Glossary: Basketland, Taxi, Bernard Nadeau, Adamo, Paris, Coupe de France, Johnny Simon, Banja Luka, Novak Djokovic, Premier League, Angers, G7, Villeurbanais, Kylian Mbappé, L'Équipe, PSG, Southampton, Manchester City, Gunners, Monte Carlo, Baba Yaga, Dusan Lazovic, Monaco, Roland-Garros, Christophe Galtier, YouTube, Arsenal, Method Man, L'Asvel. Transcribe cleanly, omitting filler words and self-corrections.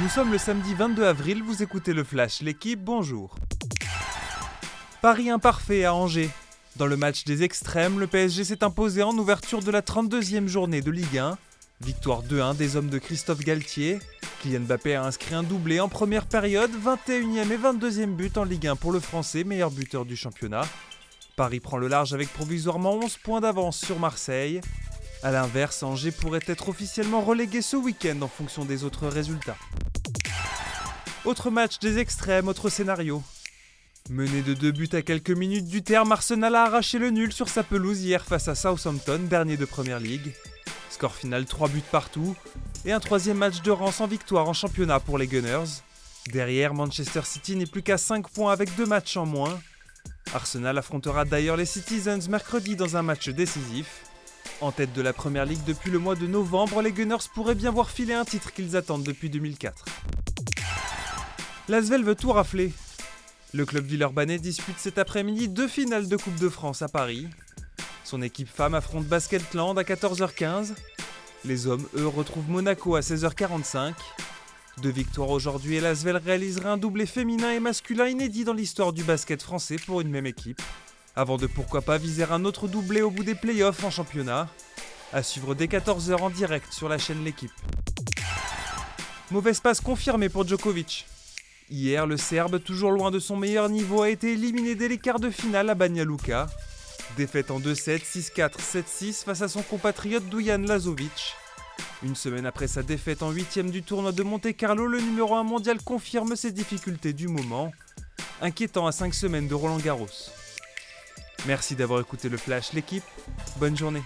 Nous sommes le samedi 22 avril, vous écoutez le Flash, l'équipe, bonjour. Paris imparfait à Angers. Dans le match des extrêmes, le PSG s'est imposé en ouverture de la 32e journée de Ligue 1. Victoire 2-1 des hommes de Christophe Galtier. Kylian Mbappé a inscrit un doublé en première période, 21e et 22e but en Ligue 1 pour le Français, meilleur buteur du championnat. Paris prend le large avec provisoirement 11 points d'avance sur Marseille. A l'inverse, Angers pourrait être officiellement relégué ce week-end en fonction des autres résultats. Autre match des extrêmes, autre scénario. Mené de 2 buts à quelques minutes du terme, Arsenal a arraché le nul sur sa pelouse hier face à Southampton, dernier de Premier League. Score final 3 buts partout et un troisième match de rang sans victoire en championnat pour les Gunners. Derrière, Manchester City n'est plus qu'à 5 points avec 2 matchs en moins. Arsenal affrontera d'ailleurs les Citizens mercredi dans un match décisif. En tête de la Premier League depuis le mois de novembre, les Gunners pourraient bien voir filer un titre qu'ils attendent depuis 2004. L'Asvel veut tout rafler. Le club villeurbanais dispute cet après-midi 2 finales de Coupe de France à Paris. Son équipe femme affronte Basketland à 14h15. Les hommes, eux, retrouvent Monaco à 16h45. 2 victoires aujourd'hui et l'Asvel réalisera un doublé féminin et masculin inédit dans l'histoire du basket français pour une même équipe. Avant de pourquoi pas viser un autre doublé au bout des playoffs en championnat. À suivre dès 14h en direct sur la chaîne L'Équipe. Mauvaise passe confirmée pour Djokovic. Hier, le Serbe, toujours loin de son meilleur niveau, a été éliminé dès les quarts de finale à Banja Luka. Défaite en 2-7, 6-4, 7-6 face à son compatriote Dusan Lazovic. Une semaine après sa défaite en 8e du tournoi de Monte Carlo, le numéro 1 mondial confirme ses difficultés du moment. Inquiétant à 5 semaines de Roland-Garros. Merci d'avoir écouté le Flash, l'équipe. Bonne journée.